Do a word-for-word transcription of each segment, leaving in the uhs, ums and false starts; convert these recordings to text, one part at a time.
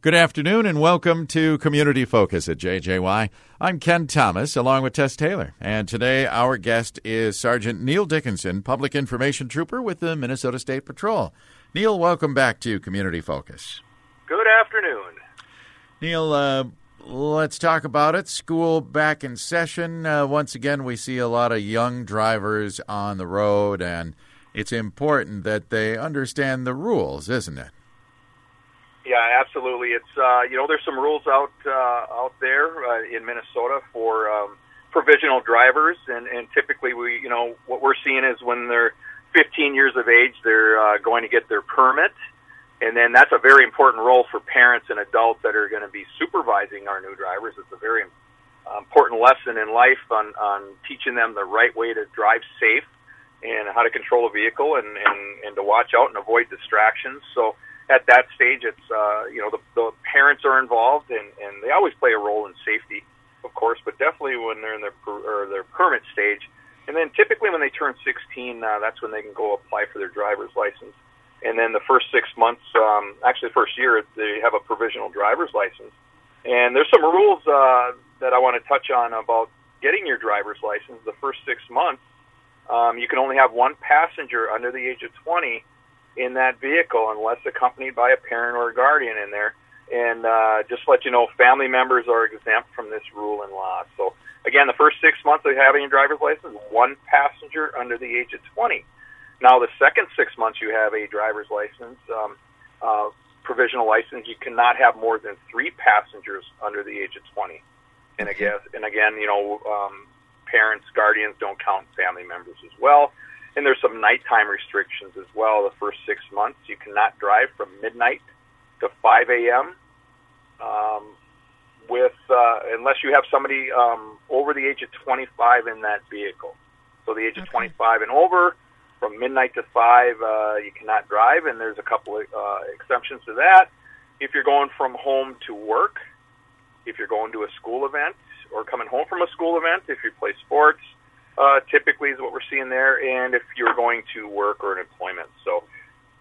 Good afternoon and welcome to Community Focus at J J Y. I'm Ken Thomas along with Tess Taylor, and today our guest is Sergeant Neil Dickinson, Public Information Trooper with the Minnesota State Patrol. Neil, welcome back to Community Focus. Good afternoon. Neil, uh, let's talk about it. School back in session. Uh, once again, we see a lot of young drivers on the road, and it's important that they understand the rules, isn't it? Yeah, absolutely. It's uh, you know, there's some rules out uh, out there uh, in Minnesota for um, provisional drivers, and, and typically we you know what we're seeing is when they're fifteen years of age, they're uh, going to get their permit, and then that's a very important role for parents and adults that are going to be supervising our new drivers. It's a very important lesson in life on, on teaching them the right way to drive safe and how to control a vehicle and, and, and to watch out and avoid distractions. So at that stage, it's, uh, you know, the, the parents are involved, and, and they always play a role in safety, of course, but definitely when they're in their, per, or their permit stage. And then typically when they turn sixteen, uh, that's when they can go apply for their driver's license. And then the first six months, um, actually the first year, they have a provisional driver's license. And there's some rules uh, that I want to touch on about getting your driver's license. The first six months, um, you can only have one passenger under the age of twenty in that vehicle unless accompanied by a parent or a guardian in there. And uh, just to let you know, family members are exempt from this rule and law. So, again, the first six months of having a driver's license, one passenger under the age of twenty. Now, the second six months you have a driver's license, um, uh, provisional license, you cannot have more than three passengers under the age of twenty. And again, and again, you know, um, parents, guardians don't count, family members as well. And there's some nighttime restrictions as well. The first six months, you cannot drive from midnight to five a.m. Um, with uh, unless you have somebody um, over the age of twenty-five in that vehicle. So the age of okay. twenty-five and over, from midnight to five, uh, you cannot drive. And there's a couple of uh, exceptions to that. If you're going from home to work, if you're going to a school event, or coming home from a school event, if you play sports. Uh, typically is what we're seeing there, and if you're going to work or an employment. So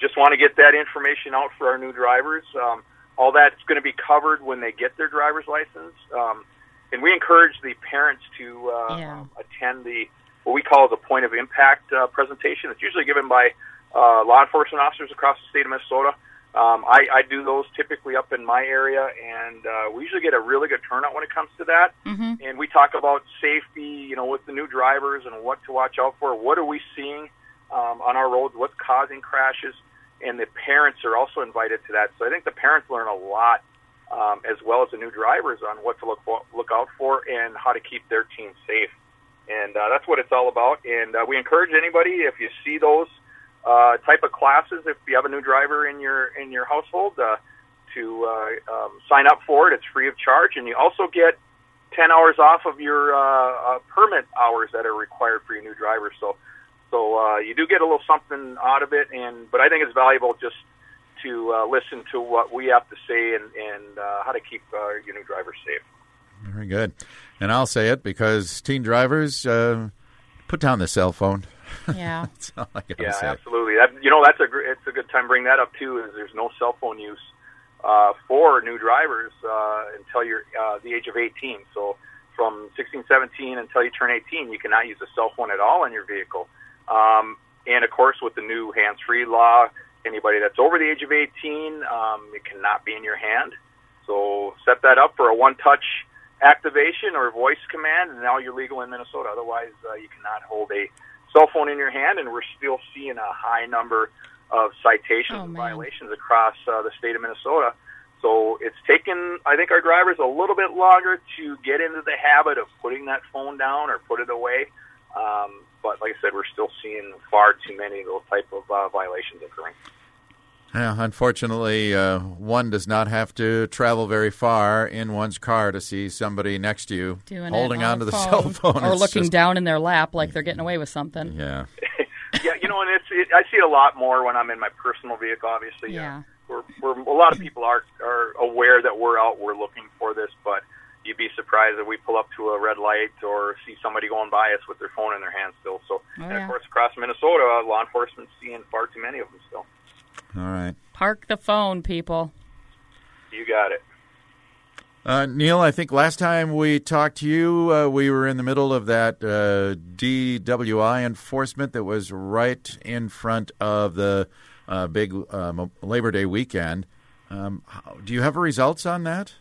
just want to get that information out for our new drivers. Um, all that's going to be covered when they get their driver's license. Um, and we encourage the parents to uh, yeah. attend the what we call the point of impact uh, presentation. It's usually given by uh, law enforcement officers across the state of Minnesota. Um, I, I do those typically up in my area, and uh, we usually get a really good turnout when it comes to that. Mm-hmm. And we talk about safety, you know, with the new drivers and what to watch out for. What are we seeing um, on our roads? What's causing crashes? And the parents are also invited to that. So I think the parents learn a lot, um, as well as the new drivers, on what to look for, look out for and how to keep their team safe. And uh, that's what it's all about. And uh, we encourage anybody, if you see those Uh, type of classes, if you have a new driver in your in your household, uh, to uh, um, sign up for it. It's free of charge, and you also get ten hours off of your uh, uh, permit hours that are required for your new driver. So, so uh, you do get a little something out of it. And but I think it's valuable just to uh, listen to what we have to say and and uh, how to keep uh, your new driver safe. Very good, and I'll say it because teen drivers uh, put down the cell phone. Yeah, that's all I gotta yeah, say. Absolutely. That, you know, that's a it's a good time to bring that up too. Is there's no cell phone use uh, for new drivers uh, until you're uh, the age of eighteen. So from sixteen, seventeen until you turn eighteen, you cannot use a cell phone at all in your vehicle. Um, and of course, with the new hands-free law, anybody that's over the age of eighteen, um, it cannot be in your hand. So set that up for a one-touch activation or voice command, and now you're legal in Minnesota. Otherwise, uh, you cannot hold a cell phone in your hand, and we're still seeing a high number of citations oh, and violations across uh, the state of Minnesota. So it's taken, I think, our drivers a little bit longer to get into the habit of putting that phone down or put it away. Um, but like I said, we're still seeing far too many of those type of uh, violations occurring. Yeah, unfortunately, uh, one does not have to travel very far in one's car to see somebody next to you Doing holding on to the phone. cell phone. Or it's looking just down in their lap like they're getting away with something. Yeah, yeah, you know, and it's it, I see it a lot more when I'm in my personal vehicle, obviously. Yeah. We're, we're, a lot of people are, are aware that we're out, we're looking for this, but you'd be surprised if we pull up to a red light or see somebody going by us with their phone in their hand still. So, oh, and, of yeah. course, across Minnesota, law enforcement's seeing far too many of them still. All right. Park the phone, people. You got it. Uh, Neil, I think last time we talked to you, uh, we were in the middle of that uh, D W I enforcement that was right in front of the uh, big uh, Labor Day weekend. Um, how, do you have results on that?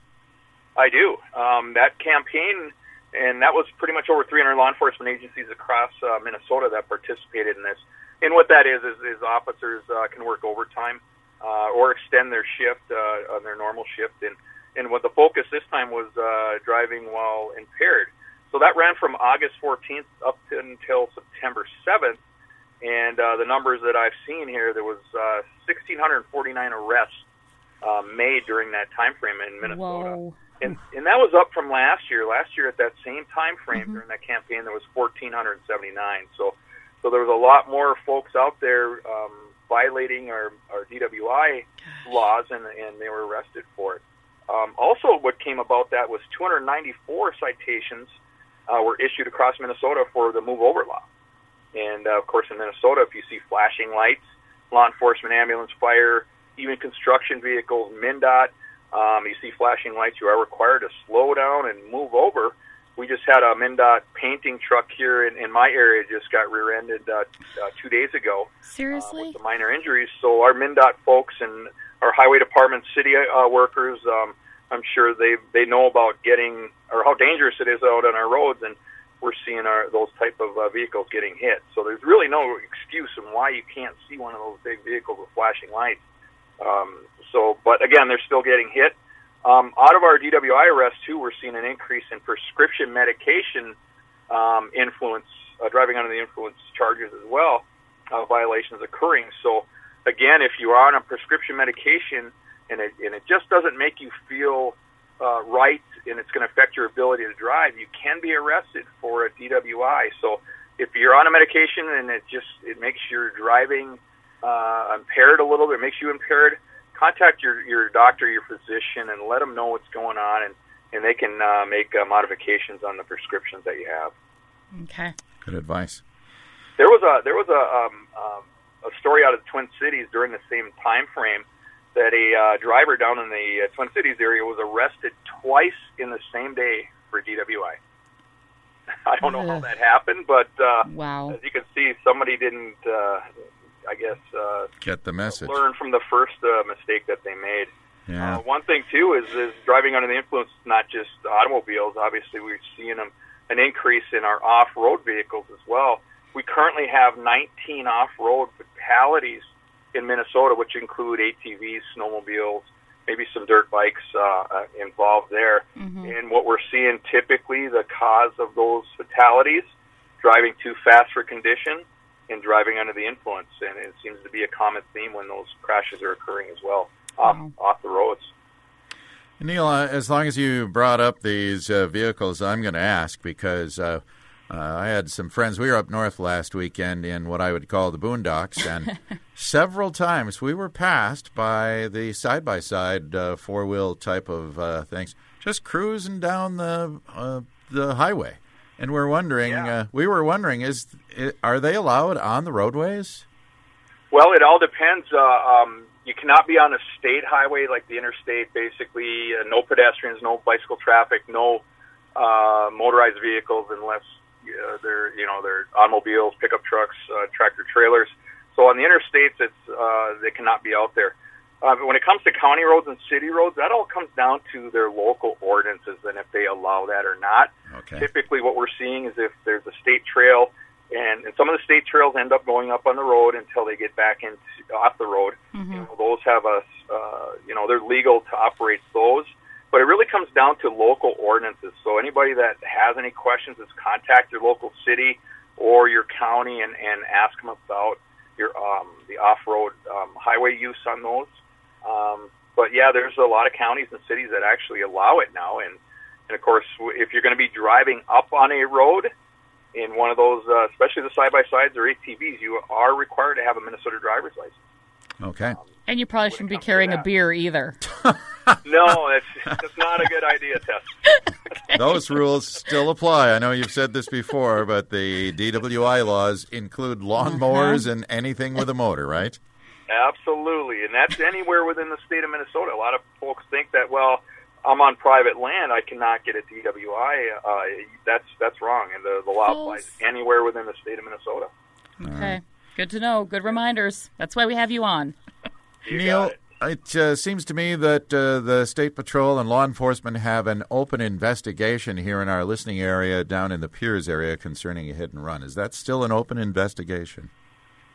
I do. Um, that campaign, and that was pretty much over three hundred law enforcement agencies across uh, Minnesota that participated in this. And what that is, is, is officers uh, can work overtime uh, or extend their shift uh, on their normal shift. And And what the focus this time was uh, driving while impaired. So that ran from August fourteenth up to, until September seventh. And uh, the numbers that I've seen here, there was uh, one thousand six hundred forty-nine arrests uh, made during that time frame in Minnesota. Whoa. And and that was up from last year. Last year at that same time frame mm-hmm. during that campaign, there was one thousand four hundred seventy-nine. So so there was a lot more folks out there um, violating our, our D W I laws, and, and they were arrested for it. Um, also, what came about that was two hundred ninety-four citations uh, were issued across Minnesota for the move-over law. And, uh, of course, in Minnesota, if you see flashing lights, law enforcement, ambulance, fire, even construction vehicles, MnDOT, um, you see flashing lights, you are required to slow down and move over. We just had a MnDOT painting truck here in, in my area just got rear-ended uh, uh, two days ago. Seriously? Uh, with the minor injuries. So our MnDOT folks and our highway department, city uh, workers, um, I'm sure they they know about getting or how dangerous it is out on our roads, and we're seeing our those type of uh, vehicles getting hit. So there's really no excuse on why you can't see one of those big vehicles with flashing lights. Um, so, but again, they're still getting hit. Um, out of our D W I arrests, too, we're seeing an increase in prescription medication um, influence, uh, driving under the influence charges as well, uh, violations occurring. So. Again, if you are on a prescription medication and it, and it just doesn't make you feel uh, right and it's going to affect your ability to drive, you can be arrested for a D W I. So if you're on a medication and it just it makes your driving uh, impaired a little bit, makes you impaired, contact your, your doctor, your physician, and let them know what's going on, and, and they can uh, make uh, modifications on the prescriptions that you have. Okay. Good advice. There was a... There was a um, um, a story out of the Twin Cities during the same time frame that a uh, driver down in the uh, Twin Cities area was arrested twice in the same day for D W I. I don't know Ugh. how that happened, but uh, wow. as you can see, somebody didn't, uh, I guess, uh, get the message. Learn from the first uh, mistake that they made. Yeah. Uh, one thing, too, is, is driving under the influence, not just automobiles. Obviously, we're seeing um, an increase in our off-road vehicles as well. We currently have nineteen off-road fatalities in Minnesota, which include A T Vs, snowmobiles, maybe some dirt bikes uh, involved there. Mm-hmm. And what we're seeing typically, the cause of those fatalities, driving too fast for condition and driving under the influence. And it seems to be a common theme when those crashes are occurring as well, off, wow. off the roads. Neil, uh, as long as you brought up these uh, vehicles, I'm going to ask because... Uh, Uh, I had some friends. We were up north last weekend in what I would call the boondocks, and several times we were passed by the side-by-side uh, four-wheel type of uh, things, just cruising down the uh, the highway, and we're wondering. Yeah. Uh, we were wondering: is are they allowed on the roadways? Well, it all depends. Uh, um, you cannot be on a state highway like the interstate. Basically, uh, no pedestrians, no bicycle traffic, no uh, motorized vehicles, unless. Uh, they're, you know, they're automobiles, pickup trucks, uh, tractor trailers. So on the interstates, it's uh, they cannot be out there. Uh, but when it comes to county roads and city roads, that all comes down to their local ordinances and if they allow that or not. Okay. Typically, what we're seeing is if there's a state trail, and, and some of the state trails end up going up on the road until they get back into off the road. Mm-hmm. You know, those have a, uh, you know, they're legal to operate those. But it really comes down to local ordinances. So anybody that has any questions, just contact your local city or your county and, and ask them about your um, the off-road um, highway use on those. Um, but, yeah, there's a lot of counties and cities that actually allow it now. And, and of course, if you're going to be driving up on a road in one of those, uh, especially the side-by-sides or A T Vs, you are required to have a Minnesota driver's license. Okay. Um, and you probably shouldn't be carrying a beer either. No, that's, that's not a good idea, Tess. Okay. Those rules still apply. I know you've said this before, but the D W I laws include lawnmowers uh-huh. and anything with a motor, right? Absolutely, and that's anywhere within the state of Minnesota. A lot of folks think that, well, I'm on private land, I cannot get a D W I. Uh, that's that's wrong, and the, the law applies anywhere within the state of Minnesota. Okay, good to know. Good reminders. That's why we have you on. You Neil, got it. It uh, seems to me that uh, the State Patrol and law enforcement have an open investigation here in our listening area down in the Piers area concerning a hit and run. Is that still an open investigation?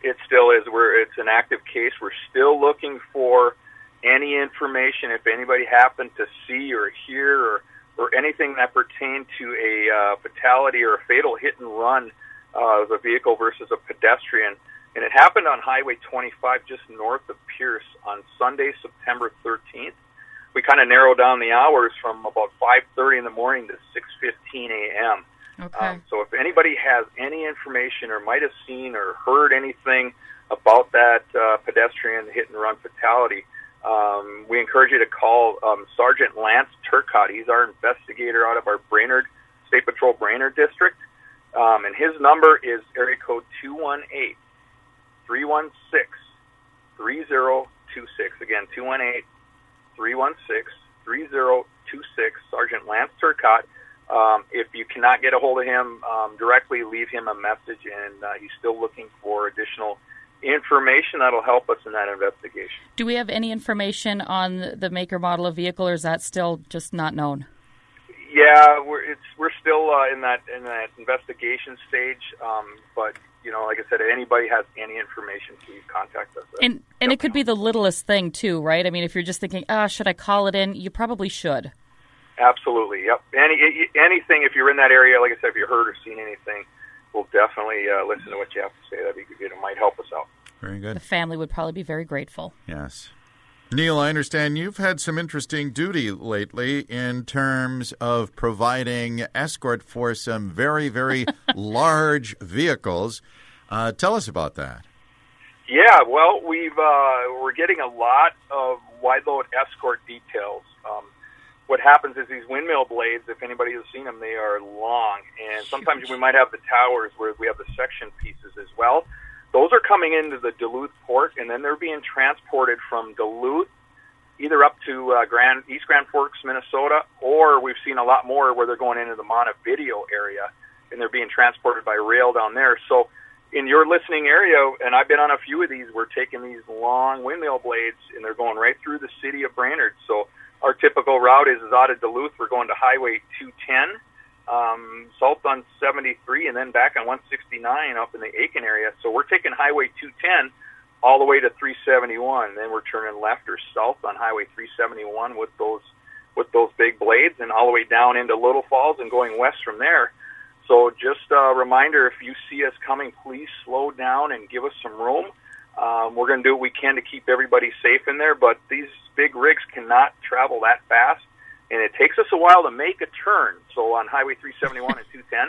It still is. We're, it's an active case. We're still looking for any information, if anybody happened to see or hear or, or anything that pertained to a uh, fatality or a fatal hit and run uh, of a vehicle versus a pedestrian. And it happened on Highway twenty-five just north of Pierce on Sunday, September thirteenth. We kind of narrowed down the hours from about five thirty in the morning to six fifteen a.m. Okay. Um, so if anybody has any information or might have seen or heard anything about that uh, pedestrian hit-and-run fatality, um, we encourage you to call um, Sergeant Lance Turcotte. He's our investigator out of our Brainerd State Patrol Brainerd District. Um, and his number is area code two one eight, three one six, three zero two six. Again, two one eight, three one six, three zero two six, Sergeant Lance Turcotte. Um, if you cannot get a hold of him um, directly, leave him a message, and uh, he's still looking for additional information that will help us in that investigation. Do we have any information on the make or model of vehicle, or is that still just not known? Yeah, we're it's we're still uh, in that in that investigation stage, um, but you know, like I said, if anybody has any information, please contact us. And and it could be the littlest thing too, right? I mean, if you're just thinking, ah, oh, should I call it in? You probably should. Absolutely, yep. Any anything if you're in that area, like I said, if you heard or seen anything, we'll definitely uh, listen to what you have to say. That'd be good. It might help us out. Very good. The family would probably be very grateful. Yes. Neil, I understand you've had some interesting duty lately in terms of providing escort for some very, very large vehicles. Uh, tell us about that. Yeah, well, we've uh, we're getting a lot of wide load escort details. Um, what happens is these windmill blades, if anybody has seen them, they are long, and sometimes we might have the towers where we have the section pieces as well. Those are coming into the Duluth port, and then they're being transported from Duluth either up to uh, Grand East Grand Forks, Minnesota, or we've seen a lot more where they're going into the Montevideo area, and they're being transported by rail down there. So in your listening area, and I've been on a few of these, we're taking these long windmill blades, and they're going right through the city of Brainerd. So our typical route is, is out of Duluth, we're going to Highway two ten. Um, south on seventy-three and then back on one sixty-nine up in the Aiken area. So we're taking Highway two ten all the way to three seventy-one. And then we're turning left or south on Highway three seventy-one with those with those big blades and all the way down into Little Falls and going west from there. So just a reminder, if you see us coming, please slow down and give us some room. Um, we're going to do what we can to keep everybody safe in there, but these big rigs cannot travel that fast. And it takes us a while to make a turn. So on Highway three seventy-one and two ten,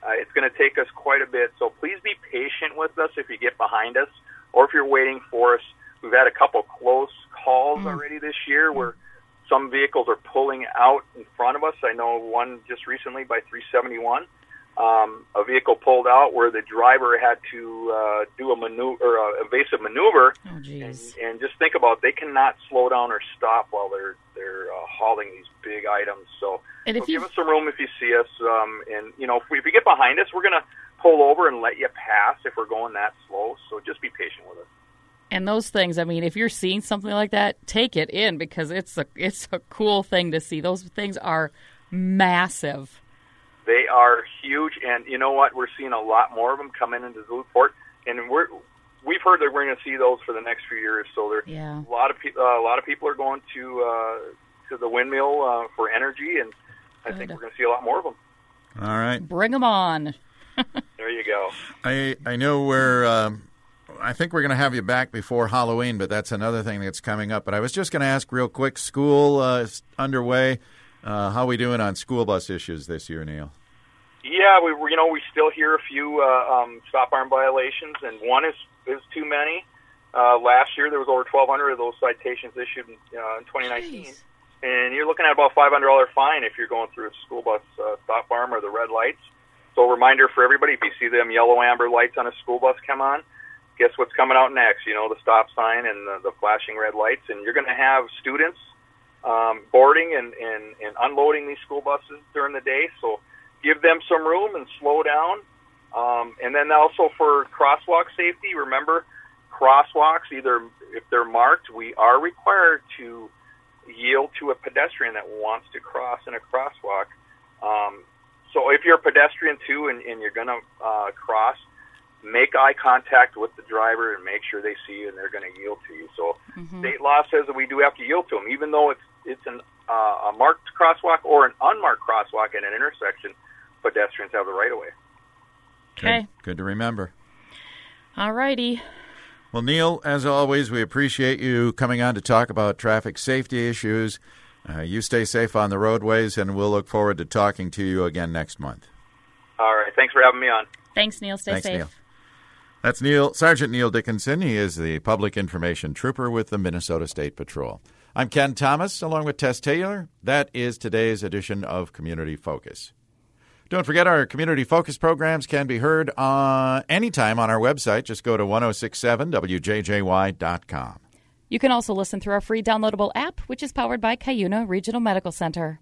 uh, it's going to take us quite a bit. So please be patient with us if you get behind us or if you're waiting for us. We've had a couple close calls already this year where some vehicles are pulling out in front of us. I know one just recently by three seventy-one. Um, a vehicle pulled out where the driver had to uh, do a maneuver, or a evasive maneuver, oh, and, and just think about it, they cannot slow down or stop while they're they're uh, hauling these big items. So, and if so give us some room if you see us, um, and you know if we, if we get behind us, we're gonna pull over and let you pass if we're going that slow. So just be patient with us. And those things, I mean, if you're seeing something like that, take it in because it's a it's a cool thing to see. Those things are massive. They are huge, and you know what? We're seeing a lot more of them coming into Zulu Port, and we're we've heard that we're going to see those for the next few years. So there, yeah. a lot of pe- uh, a lot of people are going to uh, to the windmill uh, for energy, and I Good. think we're going to see a lot more of them. All right, bring them on. There you go. I I know we're. Um, I think we're going to have you back before Halloween, but that's another thing that's coming up. But I was just going to ask real quick. School uh, is underway. Uh, how are we doing on school bus issues this year, Neil? Yeah, we you know we still hear a few uh, um, stop arm violations, and one is, is too many. Uh, last year there was over twelve hundred of those citations issued in, uh, in twenty nineteen, Jeez. And you're looking at about a five hundred dollars fine if you're going through a school bus uh, stop arm or the red lights. So a reminder for everybody, if you see them yellow amber lights on a school bus come on, guess what's coming out next, you know, the stop sign and the, the flashing red lights. And you're going to have students um, boarding and, and, and unloading these school buses during the day. So give them some room and slow down. Um, and then also for crosswalk safety, remember, crosswalks, either if they're marked, we are required to yield to a pedestrian that wants to cross in a crosswalk. Um, so if you're a pedestrian, too, and, and you're going to uh, cross, make eye contact with the driver and make sure they see you and they're going to yield to you. So mm-hmm. state law says that we do have to yield to them, even though it's it's an, uh, a marked crosswalk or an unmarked crosswalk at an intersection, pedestrians have the right-of-way. Okay. Good. Good to remember. All righty. Well, Neil, as always, we appreciate you coming on to talk about traffic safety issues. Uh, you stay safe on the roadways, and we'll look forward to talking to you again next month. All right. Thanks for having me on. Thanks, Neil. Stay Thanks, safe. Neil. That's Neil, Sergeant Neil Dickinson. He is the public information trooper with the Minnesota State Patrol. I'm Ken Thomas, along with Tess Taylor. That is today's edition of Community Focus. Don't forget our Community Focus programs can be heard uh, anytime on our website. Just go to ten sixty-seven w j j y dot com. You can also listen through our free downloadable app, which is powered by Cuyuna Regional Medical Center.